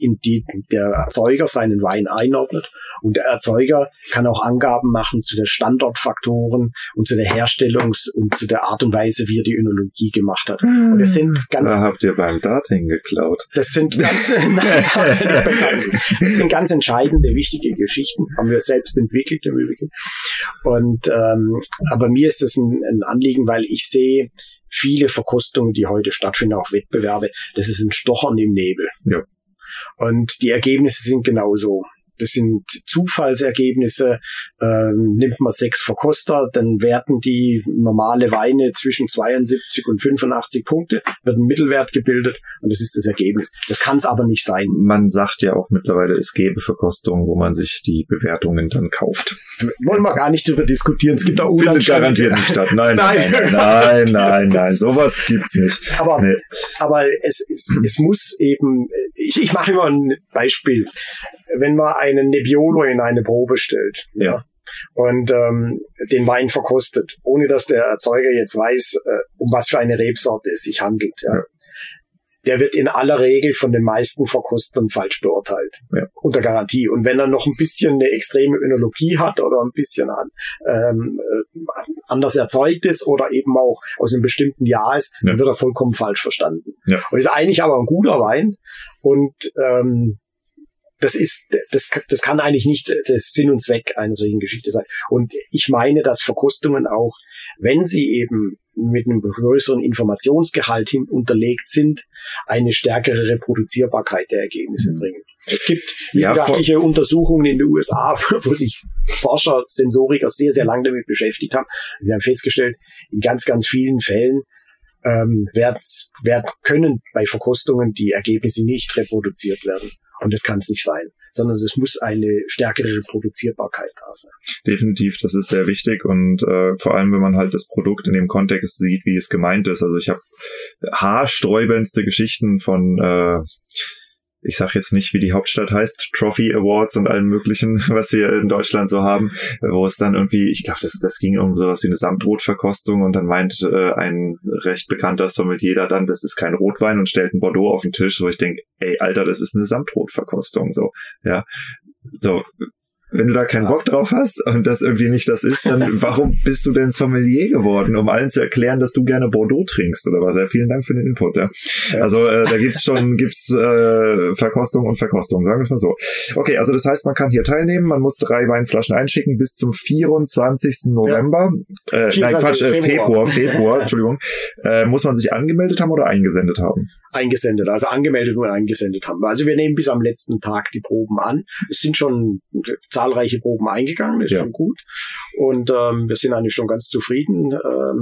in die der Erzeuger seinen Wein einordnet, und der Erzeuger kann auch Angaben machen zu den Standortfaktoren und zu der Herstellungs- und zu der Art und Weise, wie er die Önologie gemacht hat. Und das sind ganz... Da habt ihr beim Dating geklaut. Das sind ganz entscheidende, wichtige Geschichten, haben wir selbst entwickelt im Übrigen. Und aber mir ist das ein Anliegen, weil ich sehe viele Verkostungen, die heute stattfinden, auch Wettbewerbe, das ist ein Stochern im Nebel. Ja. Und die Ergebnisse sind genauso. Das sind Zufallsergebnisse. Nimmt man 6 Verkoster, dann werten die normale Weine zwischen 72 und 85 Punkte, wird ein Mittelwert gebildet und das ist das Ergebnis. Das kann es aber nicht sein. Man sagt ja auch mittlerweile, es gäbe Verkostungen, wo man sich die Bewertungen dann kauft. Wollen wir gar nicht darüber diskutieren. Es gibt auch Findet garantiert nicht statt. Nein. Sowas gibt's nicht. Aber es muss eben... Ich mache immer ein Beispiel. Wenn man einen Nebbiolo in eine Probe stellt, ja, und den Wein verkostet, ohne dass der Erzeuger jetzt weiß, um was für eine Rebsorte es sich handelt, ja. Der wird in aller Regel von den meisten Verkostern falsch beurteilt, unter Garantie. Und wenn er noch ein bisschen eine extreme Önologie hat oder ein bisschen anders erzeugt ist oder eben auch aus einem bestimmten Jahr ist, dann wird er vollkommen falsch verstanden. Ja. Und ist eigentlich aber ein guter Wein und das kann eigentlich nicht das Sinn und Zweck einer solchen Geschichte sein. Und ich meine, dass Verkostungen auch, wenn sie eben mit einem größeren Informationsgehalt hin unterlegt sind, eine stärkere Reproduzierbarkeit der Ergebnisse bringen. Es gibt wissenschaftliche Untersuchungen in den USA, wo sich Forscher, Sensoriker sehr, sehr lange damit beschäftigt haben. Sie haben festgestellt, in ganz, ganz vielen Fällen können bei Verkostungen die Ergebnisse nicht reproduziert werden. Und das kann es nicht sein, sondern es muss eine stärkere Reproduzierbarkeit da sein. Definitiv, das ist sehr wichtig und vor allem, wenn man halt das Produkt in dem Kontext sieht, wie es gemeint ist. Also ich habe haarsträubendste Geschichten von... ich sag jetzt nicht, wie die Hauptstadt heißt, Trophy Awards und allem möglichen, was wir in Deutschland so haben, wo es dann irgendwie, ich glaube, das ging um sowas wie eine Samtrotverkostung und dann meint ein recht bekannter Sommelier dann, das ist kein Rotwein und stellt ein Bordeaux auf den Tisch, wo ich denke, ey, Alter, das ist eine Samtrotverkostung, so, ja, so. Wenn du da keinen Bock drauf hast und das irgendwie nicht das ist, dann warum bist du denn Sommelier geworden, um allen zu erklären, dass du gerne Bordeaux trinkst oder was? Ja, vielen Dank für den Input. Ja. Also da gibt's Verkostung und Verkostung, sagen wir es mal so. Okay, also das heißt, man kann hier teilnehmen, man muss 3 Weinflaschen einschicken bis zum 24. November. Ja. Februar, Entschuldigung. Muss man sich angemeldet haben oder eingesendet haben? Eingesendet, also angemeldet und eingesendet haben. Also wir nehmen bis am letzten Tag die Proben an. Es sind schon zahlreiche Proben eingegangen, ist schon gut. Und wir sind eigentlich schon ganz zufrieden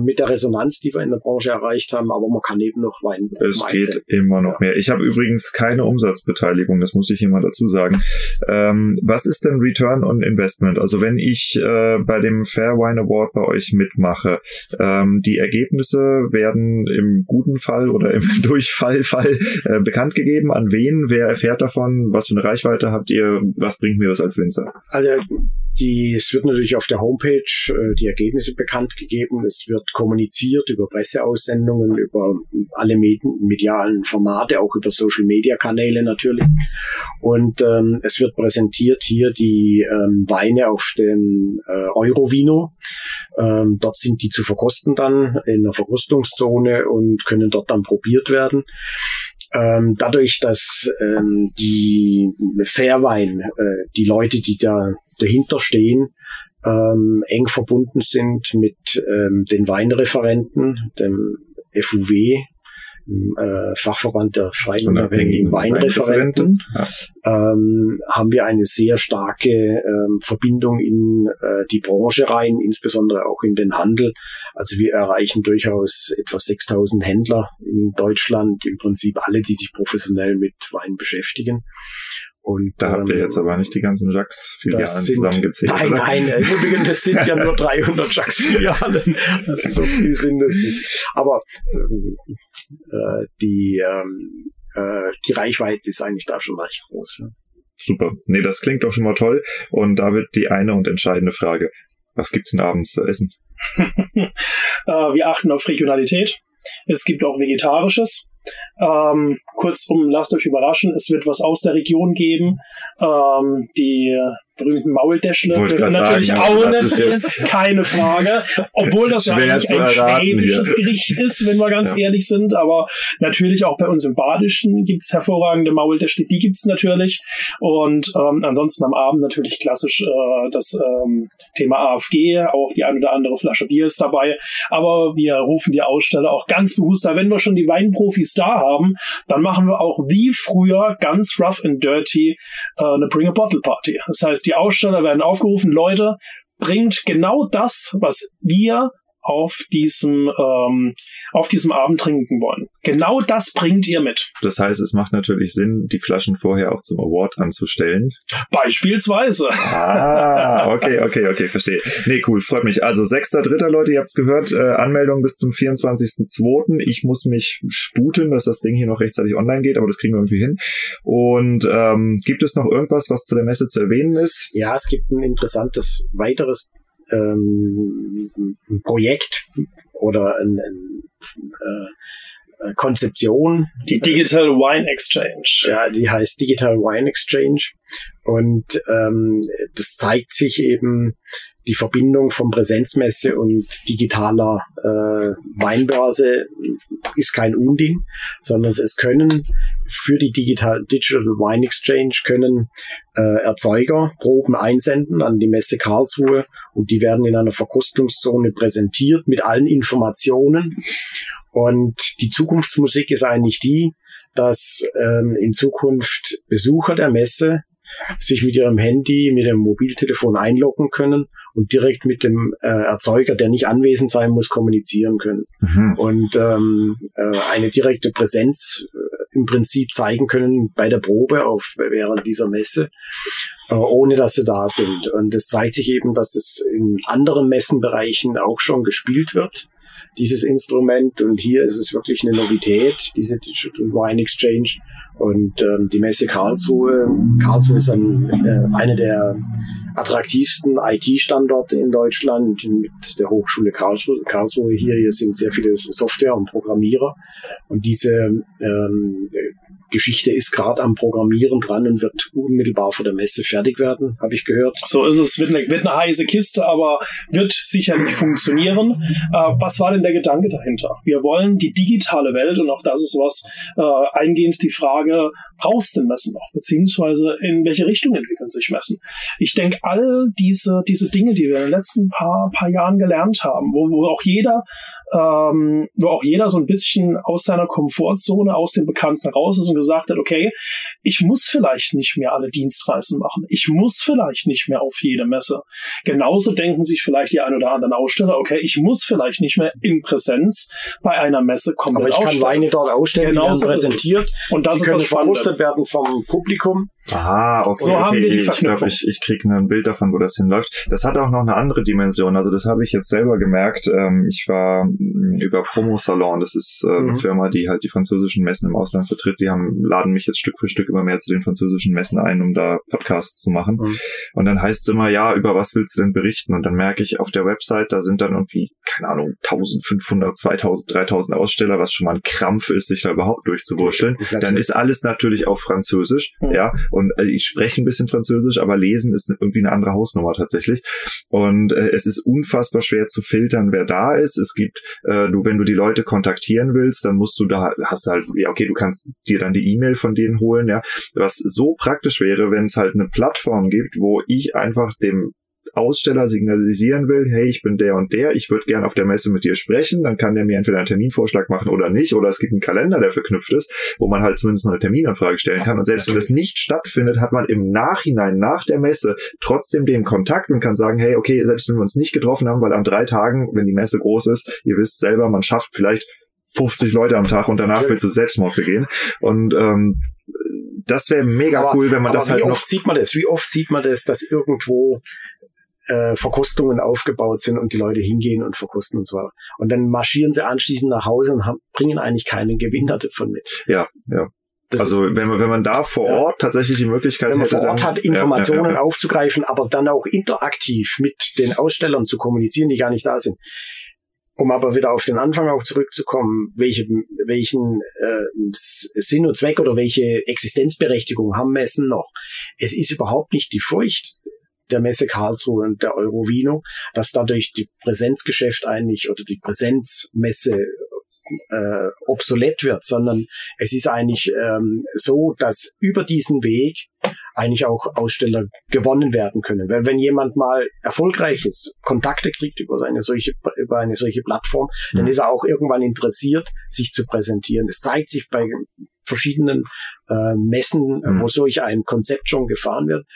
mit der Resonanz, die wir in der Branche erreicht haben, aber man kann eben noch Wein einsetzen. Es geht immer noch mehr. Ich habe übrigens keine Umsatzbeteiligung, das muss ich immer dazu sagen. Was ist denn Return on Investment? Also wenn ich bei dem Fair Wine Award bei euch mitmache, die Ergebnisse werden im guten Fall oder im Durchfall bekannt gegeben. An wen? Wer erfährt davon? Was für eine Reichweite habt ihr? Was bringt mir das als Winzer? Also es wird natürlich auf der Homepage die Ergebnisse bekannt gegeben. Es wird kommuniziert über Presseaussendungen, über alle medialen Formate, auch über Social-Media-Kanäle natürlich. Und es wird präsentiert hier die Weine auf dem Eurovino. Dort sind die zu verkosten dann in der Verkostungszone und können dort dann probiert werden. dadurch, dass die Fairwein, die Leute, die da dahinter stehen, eng verbunden sind mit den Weinreferenten, dem FUW, Fachverband der freien unabhängigen Weinreferenten, ja. Haben wir eine sehr starke Verbindung in die Branche rein, insbesondere auch in den Handel. Also wir erreichen durchaus etwa 6.000 Händler in Deutschland, im Prinzip alle, die sich professionell mit Wein beschäftigen. Und da habt ihr jetzt aber nicht die ganzen Jacks-Filialen zusammengezählt. Nein, oder? Nein, im Übrigen, das sind ja nur 300 Jacks-Filialen. Also so viel sind das nicht. Aber die Reichweite ist eigentlich da schon recht groß. Ne? Super. Nee, das klingt doch schon mal toll. Und da wird die eine und entscheidende Frage. Was gibt's denn abends zu essen? Wir achten auf Regionalität. Es gibt auch Vegetarisches. Kurzum, lasst euch überraschen, es wird was aus der Region geben. Die berühmten Maultäschle dürfen natürlich auch nicht fehlen, keine Frage. Obwohl das ja eigentlich ein schwäbisches Gericht ist, wenn wir ganz ehrlich sind. Aber natürlich auch bei uns im Badischen gibt es hervorragende Maultäschle, die gibt es natürlich. Und ansonsten am Abend natürlich klassisch das Thema AFG, auch die ein oder andere Flasche Bier ist dabei. Aber wir rufen die Aussteller auch ganz bewusst da, wenn wir schon die Weinprofis da haben, dann machen wir auch wie früher ganz rough and dirty eine Bring-a-Bottle-Party. Das heißt, die Aussteller werden aufgerufen, Leute, bringt genau das, was wir auf diesem Abend trinken wollen. Genau das bringt ihr mit. Das heißt, es macht natürlich Sinn, die Flaschen vorher auch zum Award anzustellen. Beispielsweise. Ah, okay, verstehe. Nee, cool, freut mich. Also 6.3., Leute, ihr habt's gehört, Anmeldung bis zum 24.2. Ich muss mich sputen, dass das Ding hier noch rechtzeitig online geht, aber das kriegen wir irgendwie hin. Und gibt es noch irgendwas, was zu der Messe zu erwähnen ist? Ja, es gibt ein interessantes weiteres Projekt oder eine Konzeption. Die Digital Wine Exchange. Ja, die heißt Digital Wine Exchange. Und das zeigt sich eben die Verbindung von Präsenzmesse und digitaler Weinbörse ist kein Unding, sondern es können für die Digital Wine Exchange Erzeuger Proben einsenden an die Messe Karlsruhe und die werden in einer Verkostungszone präsentiert mit allen Informationen. Und die Zukunftsmusik ist eigentlich die, dass in Zukunft Besucher der Messe sich mit ihrem Handy, mit dem Mobiltelefon einloggen können und direkt mit dem Erzeuger, der nicht anwesend sein muss, kommunizieren können. Mhm. Und eine direkte Präsenz im Prinzip zeigen können bei der Probe während dieser Messe, ohne dass sie da sind. Und es zeigt sich eben, dass es in anderen Messenbereichen auch schon gespielt wird, dieses Instrument. Und hier ist es wirklich eine Novität, diese Digital Wine Exchange. Und die Messe Karlsruhe ist einer der attraktivsten IT-Standorte in Deutschland mit der Hochschule Karlsruhe. Hier sind sehr viele Software und Programmierer. Und diese Geschichte ist gerade am Programmieren dran und wird unmittelbar vor der Messe fertig werden, habe ich gehört. So ist es, wird eine heiße Kiste, aber wird sicherlich funktionieren. Was war denn der Gedanke dahinter? Wir wollen die digitale Welt, und auch das ist was eingehend die Frage, braucht es denn Messen noch? Beziehungsweise in welche Richtung entwickeln sich Messen? Ich denke, all diese Dinge, die wir in den letzten paar Jahren gelernt haben, wo auch jeder so ein bisschen aus seiner Komfortzone, aus dem Bekannten raus ist und gesagt hat, okay, ich muss vielleicht nicht mehr alle Dienstreisen machen. Ich muss vielleicht nicht mehr auf jede Messe. Genauso denken sich vielleicht die ein oder anderen Aussteller, okay, ich muss vielleicht nicht mehr in Präsenz bei einer Messe komplett ausstellen. Aber ich kann Weine dort ausstellen, genauso präsentiert. Und das können verkostet werden vom Publikum. Aha, okay. So haben wir die Verknüpfung. Ich glaube, ich kriege ein Bild davon, wo das hinläuft. Das hat auch noch eine andere Dimension. Also das habe ich jetzt selber gemerkt. Ich war über Promosalon. Das ist eine Firma, die halt die französischen Messen im Ausland vertritt. Die laden mich jetzt Stück für Stück immer mehr zu den französischen Messen ein, um da Podcasts zu machen. Mhm. Und dann heißt es immer, ja, über was willst du denn berichten? Und dann merke ich auf der Website, da sind dann irgendwie, keine Ahnung, 1500, 2000, 3000 Aussteller, was schon mal ein Krampf ist, sich da überhaupt durchzuwurscheln. Dann ist alles natürlich auf Französisch, ja, und Und ich spreche ein bisschen Französisch, aber lesen ist irgendwie eine andere Hausnummer tatsächlich. Und es ist unfassbar schwer zu filtern, wer da ist. Es gibt, wenn du die Leute kontaktieren willst, dann musst du da, hast halt, ja okay, du kannst dir dann die E-Mail von denen holen, ja. Was so praktisch wäre, wenn es halt eine Plattform gibt, wo ich einfach dem Aussteller signalisieren will, hey, ich bin der und der, ich würde gerne auf der Messe mit dir sprechen, dann kann der mir entweder einen Terminvorschlag machen oder nicht, oder es gibt einen Kalender, der verknüpft ist, wo man halt zumindest mal eine Terminanfrage stellen kann, und selbst wenn das nicht stattfindet, hat man im Nachhinein, nach der Messe, trotzdem den Kontakt und kann sagen, hey, okay, selbst wenn wir uns nicht getroffen haben, weil an 3 Tagen, wenn die Messe groß ist, ihr wisst selber, man schafft vielleicht 50 Leute am Tag und danach willst du Selbstmord begehen, und das wäre mega cool, wenn man das halt noch... Wie oft sieht man das, dass irgendwo Verkostungen aufgebaut sind und die Leute hingehen und verkosten und so weiter. Und dann marschieren sie anschließend nach Hause und bringen eigentlich keinen Gewinn davon mit. Ja. Das also wenn man da vor Ort tatsächlich die Möglichkeit hätte... Informationen aufzugreifen, aber dann auch interaktiv mit den Ausstellern zu kommunizieren, die gar nicht da sind. Um aber wieder auf den Anfang auch zurückzukommen, welchen Sinn und Zweck oder welche Existenzberechtigung haben Messen noch? Es ist überhaupt nicht die Furcht der Messe Karlsruhe und der Eurovino, dass dadurch die Präsenzgeschäft eigentlich oder die Präsenzmesse obsolet wird, sondern es ist eigentlich so, dass über diesen Weg eigentlich auch Aussteller gewonnen werden können. Weil wenn jemand mal erfolgreich ist, Kontakte kriegt über eine solche Plattform, dann ist er auch irgendwann interessiert, sich zu präsentieren. Es zeigt sich bei verschiedenen Messen, wo solch ein Konzept schon gefahren wird.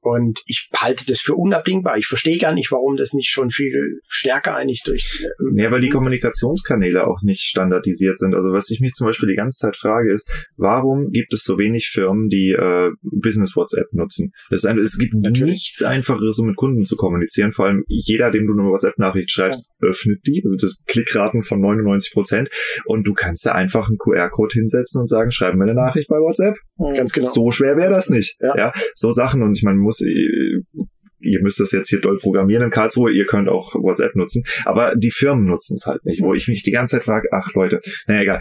Und ich halte das für unabdingbar. Ich verstehe gar nicht, warum das nicht schon viel stärker eigentlich durch... Ja, weil die Kommunikationskanäle auch nicht standardisiert sind. Also was ich mich zum Beispiel die ganze Zeit frage ist, warum gibt es so wenig Firmen, die Business WhatsApp nutzen? Es gibt nichts Einfacheres, um mit Kunden zu kommunizieren. Vor allem jeder, dem du eine WhatsApp-Nachricht schreibst, öffnet die. Also das Klickraten von 99%. Und du kannst da einfach einen QR-Code hinsetzen und sagen, schreib mir eine Nachricht bei WhatsApp. Ganz genau. So schwer wäre das nicht. Ja, so Sachen. Und ich meine, ihr müsst das jetzt hier doll programmieren in Karlsruhe, ihr könnt auch WhatsApp nutzen, aber die Firmen nutzen es halt nicht, wo ich mich die ganze Zeit frage, ach Leute, naja, egal.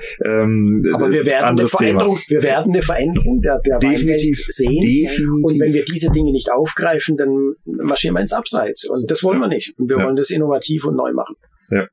Aber wir werden eine Veränderung der Weinwelt sehen. Definitiv. Und wenn wir diese Dinge nicht aufgreifen, dann marschieren wir ins Abseits, und das wollen wir nicht. Und wir wollen das innovativ und neu machen. Ja.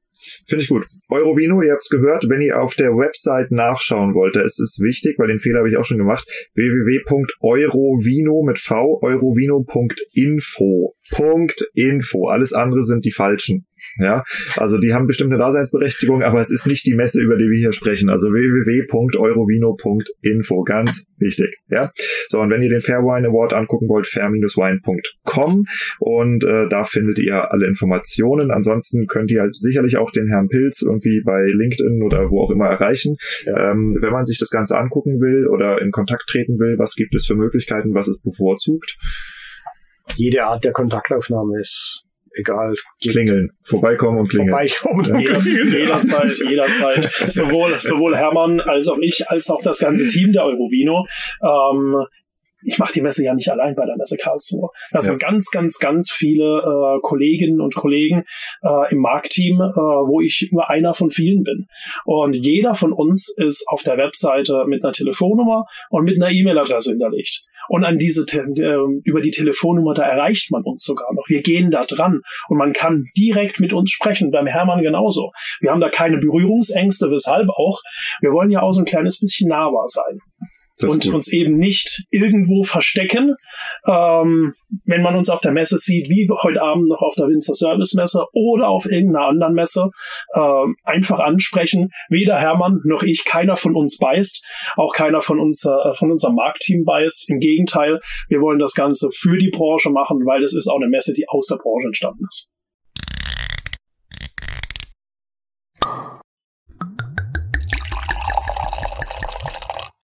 Finde ich gut. Eurovino, ihr habt es gehört, wenn ihr auf der Website nachschauen wollt, da ist es wichtig, weil den Fehler habe ich auch schon gemacht, www.eurovino.info. Alles andere sind die falschen. Ja, also die haben bestimmt eine Daseinsberechtigung, aber es ist nicht die Messe, über die wir hier sprechen. Also www.eurovino.info, ganz wichtig. Ja, so, und wenn ihr den Fair Wine Award angucken wollt, fair-wine.com, und da findet ihr alle Informationen. Ansonsten könnt ihr halt sicherlich auch den Herrn Pilz irgendwie bei LinkedIn oder wo auch immer erreichen. Ja. Wenn man sich das Ganze angucken will oder in Kontakt treten will, was gibt es für Möglichkeiten, was ist bevorzugt? Jede Art der Kontaktaufnahme ist egal. Klingeln. Vorbeikommen und klingeln. Jederzeit. Sowohl Hermann als auch ich, als auch das ganze Team der Eurovino. Ich mache die Messe ja nicht allein bei der Messe Karlsruhe. Das sind ganz, ganz, ganz viele Kolleginnen und Kollegen im Marktteam, wo ich nur einer von vielen bin. Und jeder von uns ist auf der Webseite mit einer Telefonnummer und mit einer E-Mail-Adresse hinterlegt. Und an diese über die Telefonnummer, da erreicht man uns sogar noch. Wir gehen da dran und man kann direkt mit uns sprechen, beim Hermann genauso. Wir haben da keine Berührungsängste, weshalb auch. Wir wollen ja auch so ein kleines bisschen nahbar sein. Und uns eben nicht irgendwo verstecken, wenn man uns auf der Messe sieht, wie heute Abend noch auf der Winzer-Service-Messe oder auf irgendeiner anderen Messe, einfach ansprechen. Weder Hermann noch ich, keiner von uns beißt, auch keiner von uns, von unserem Marktteam beißt. Im Gegenteil, wir wollen das Ganze für die Branche machen, weil es ist auch eine Messe, die aus der Branche entstanden ist.